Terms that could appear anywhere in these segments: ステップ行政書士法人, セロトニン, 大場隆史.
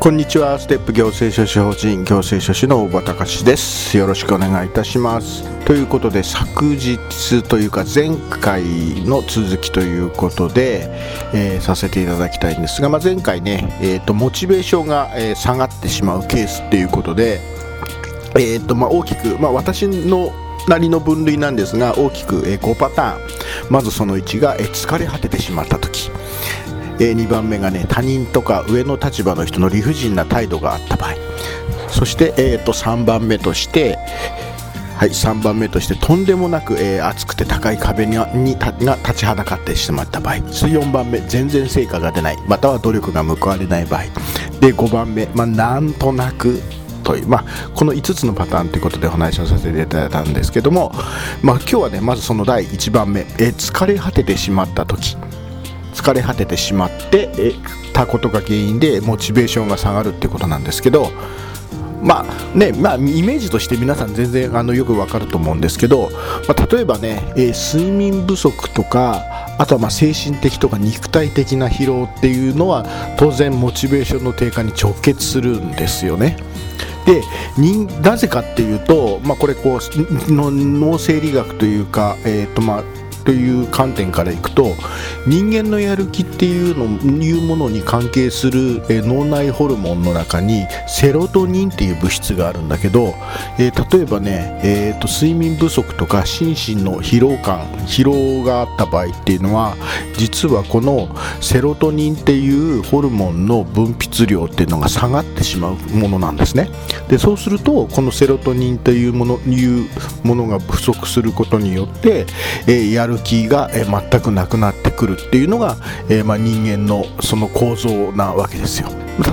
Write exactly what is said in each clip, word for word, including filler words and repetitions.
こんにちは、ステップ行政書士法人行政書士の大場隆史です。よろしくお願いいたします。ということで、昨日というか前回の続きということで、えー、させていただきたいんですが、まあ、前回ね、えーと、モチベーションが、えー、下がってしまうケースっていうことで、えーとまあ、大きく、まあ、私のなりの分類なんですが、大きくごパターン。まずそのいちが、えー、疲れ果ててしまった時、にばんめがね、他人とか上の立場の人の理不尽な態度があった場合、そして、えー、とさんばんめとして、はい、さんばんめとしてとんでもなく、えー、厚くて高い壁 に, にたが立ちはだかってしまった場合、よんばんめ全然成果が出ない、または努力が報われない場合で、ごばんめ、まあ、なんとなくという、まあ、このいつつのパターンということでお話をさせていただいたんですけども、まあ、今日はね、まずそのだいいちばんめ、えー、疲れ果ててしまった時、疲れ果ててしまってえたことが原因でモチベーションが下がるってことなんですけど、まあね、まあ、イメージとして皆さん全然あのよくわかると思うんですけど、まあ、例えばね、えー、睡眠不足とか、あとはまあ精神的とか肉体的な疲労っていうのは当然モチベーションの低下に直結するんですよね。で、人なぜかっていうと、まあ、これこうの脳生理学というか、えーとまあという観点からいくと、人間のやる気っていうのいうものに関係するえ脳内ホルモンの中にセロトニンっていう物質があるんだけど、えー、例えばね、えーと、睡眠不足とか心身の疲労感疲労があった場合っていうのは、実はこのセロトニンっていうホルモンの分泌量っていうのが下がってしまうものなんですね。で、そうするとこのセロトニンというものいうものが不足することによって、えー、やる気が全くなくなってくるっていうのが、えーまあ、人間のその構造なわけですよ。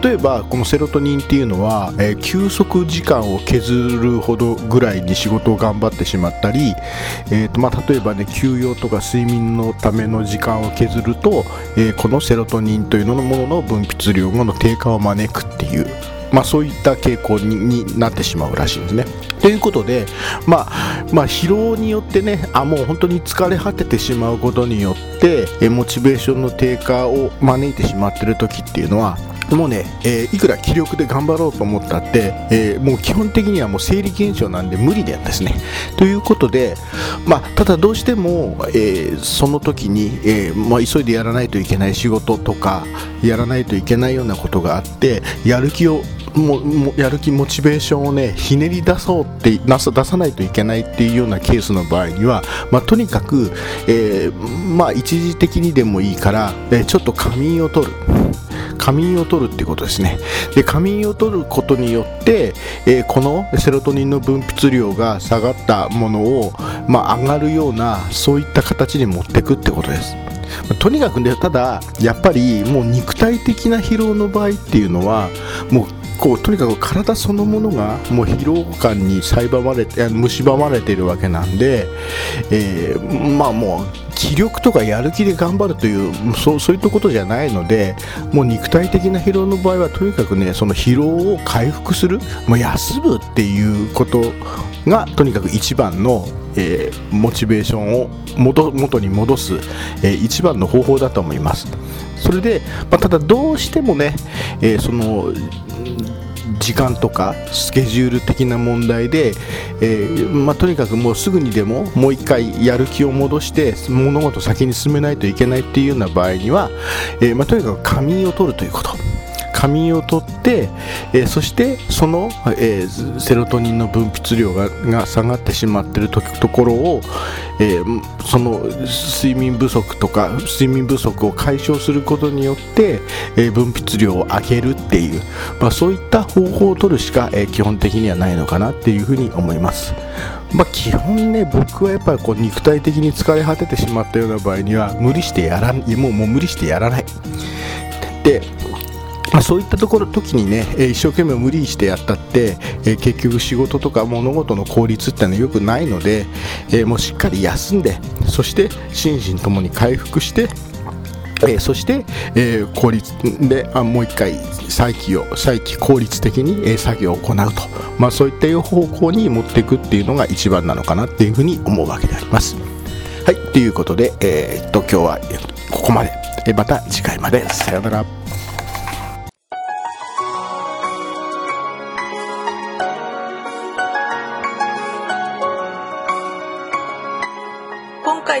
例えばこのセロトニンっていうのは、えー、休息時間を削るほどぐらいに仕事を頑張ってしまったり、えーとまあ、例えばね、休養とか睡眠のための時間を削ると、えー、このセロトニンというののものの分泌量の低下を招くっていう、まあ、そういった傾向 に, になってしまうらしいんですね。ということで、まあまあ、疲労によってね、あもう本当に疲れ果ててしまうことによってえモチベーションの低下を招いてしまっている時っていうのは、もうね、えー、いくら気力で頑張ろうと思ったって、えー、もう基本的にはもう生理現象なんで無理なんですね。ということで、まあ、ただどうしても、えー、その時に、えーまあ、急いでやらないといけない仕事とか、やらないといけないようなことがあって、やる気をももやる気モチベーションをね、ひねり出そうってなさ出さないといけないっていうようなケースの場合には、まあ、とにかく、えーまあ、一時的にでもいいから、えー、ちょっと仮眠を取る仮眠を取るってことですね。で、仮眠を取ることによって、えー、このセロトニンの分泌量が下がったものを、まあ、上がるような、そういった形に持っていくってことです。とにかくね、ただやっぱりもう肉体的な疲労の場合っていうのは、もうこうとにかく体そのものがもう疲労感に蝕まれて蝕まれているわけなんで、えー、まあもう気力とかやる気で頑張るというそう、そういったことじゃないので、もう肉体的な疲労の場合はとにかくね、その疲労を回復する、もう休むっていうことがとにかく一番の、えー、モチベーションを元、元に戻す、えー、一番の方法だと思います。それで、まあ、ただどうしてもね、えー、その時間とかスケジュール的な問題で、えーまあ、とにかくもうすぐにでももう一回やる気を戻して物事を先に進めないといけないっていうような場合には、えーまあ、とにかく仮眠を取るということ。仮眠をとって、えー、そしてその、えー、セロトニンの分泌量 が, が下がってしまっている と, ところを、えー、その睡眠不足とか睡眠不足を解消することによって、えー、分泌量を上げるっていう、まあ、そういった方法を取るしか、えー、基本的にはないのかなっていうふうに思います。まあ、基本ね、僕はやっぱりこう肉体的に疲れ果ててしまったような場合には無理してやらん、もう、もう無理してやらない。で、まあ、そういったところ時にね、一生懸命無理してやったって、えー、結局仕事とか物事の効率ってのは良くないので、えー、もうしっかり休んで、そして心身ともに回復して、えー、そして、えー、効率であもう一回再起を再起効率的に、えー、作業を行うと、まあ、そういった方向に持っていくっていうのが一番なのかなっていうふうに思うわけであります。はい、ということで、えー、っと今日はここまで、えー、また次回まで、さようなら。今回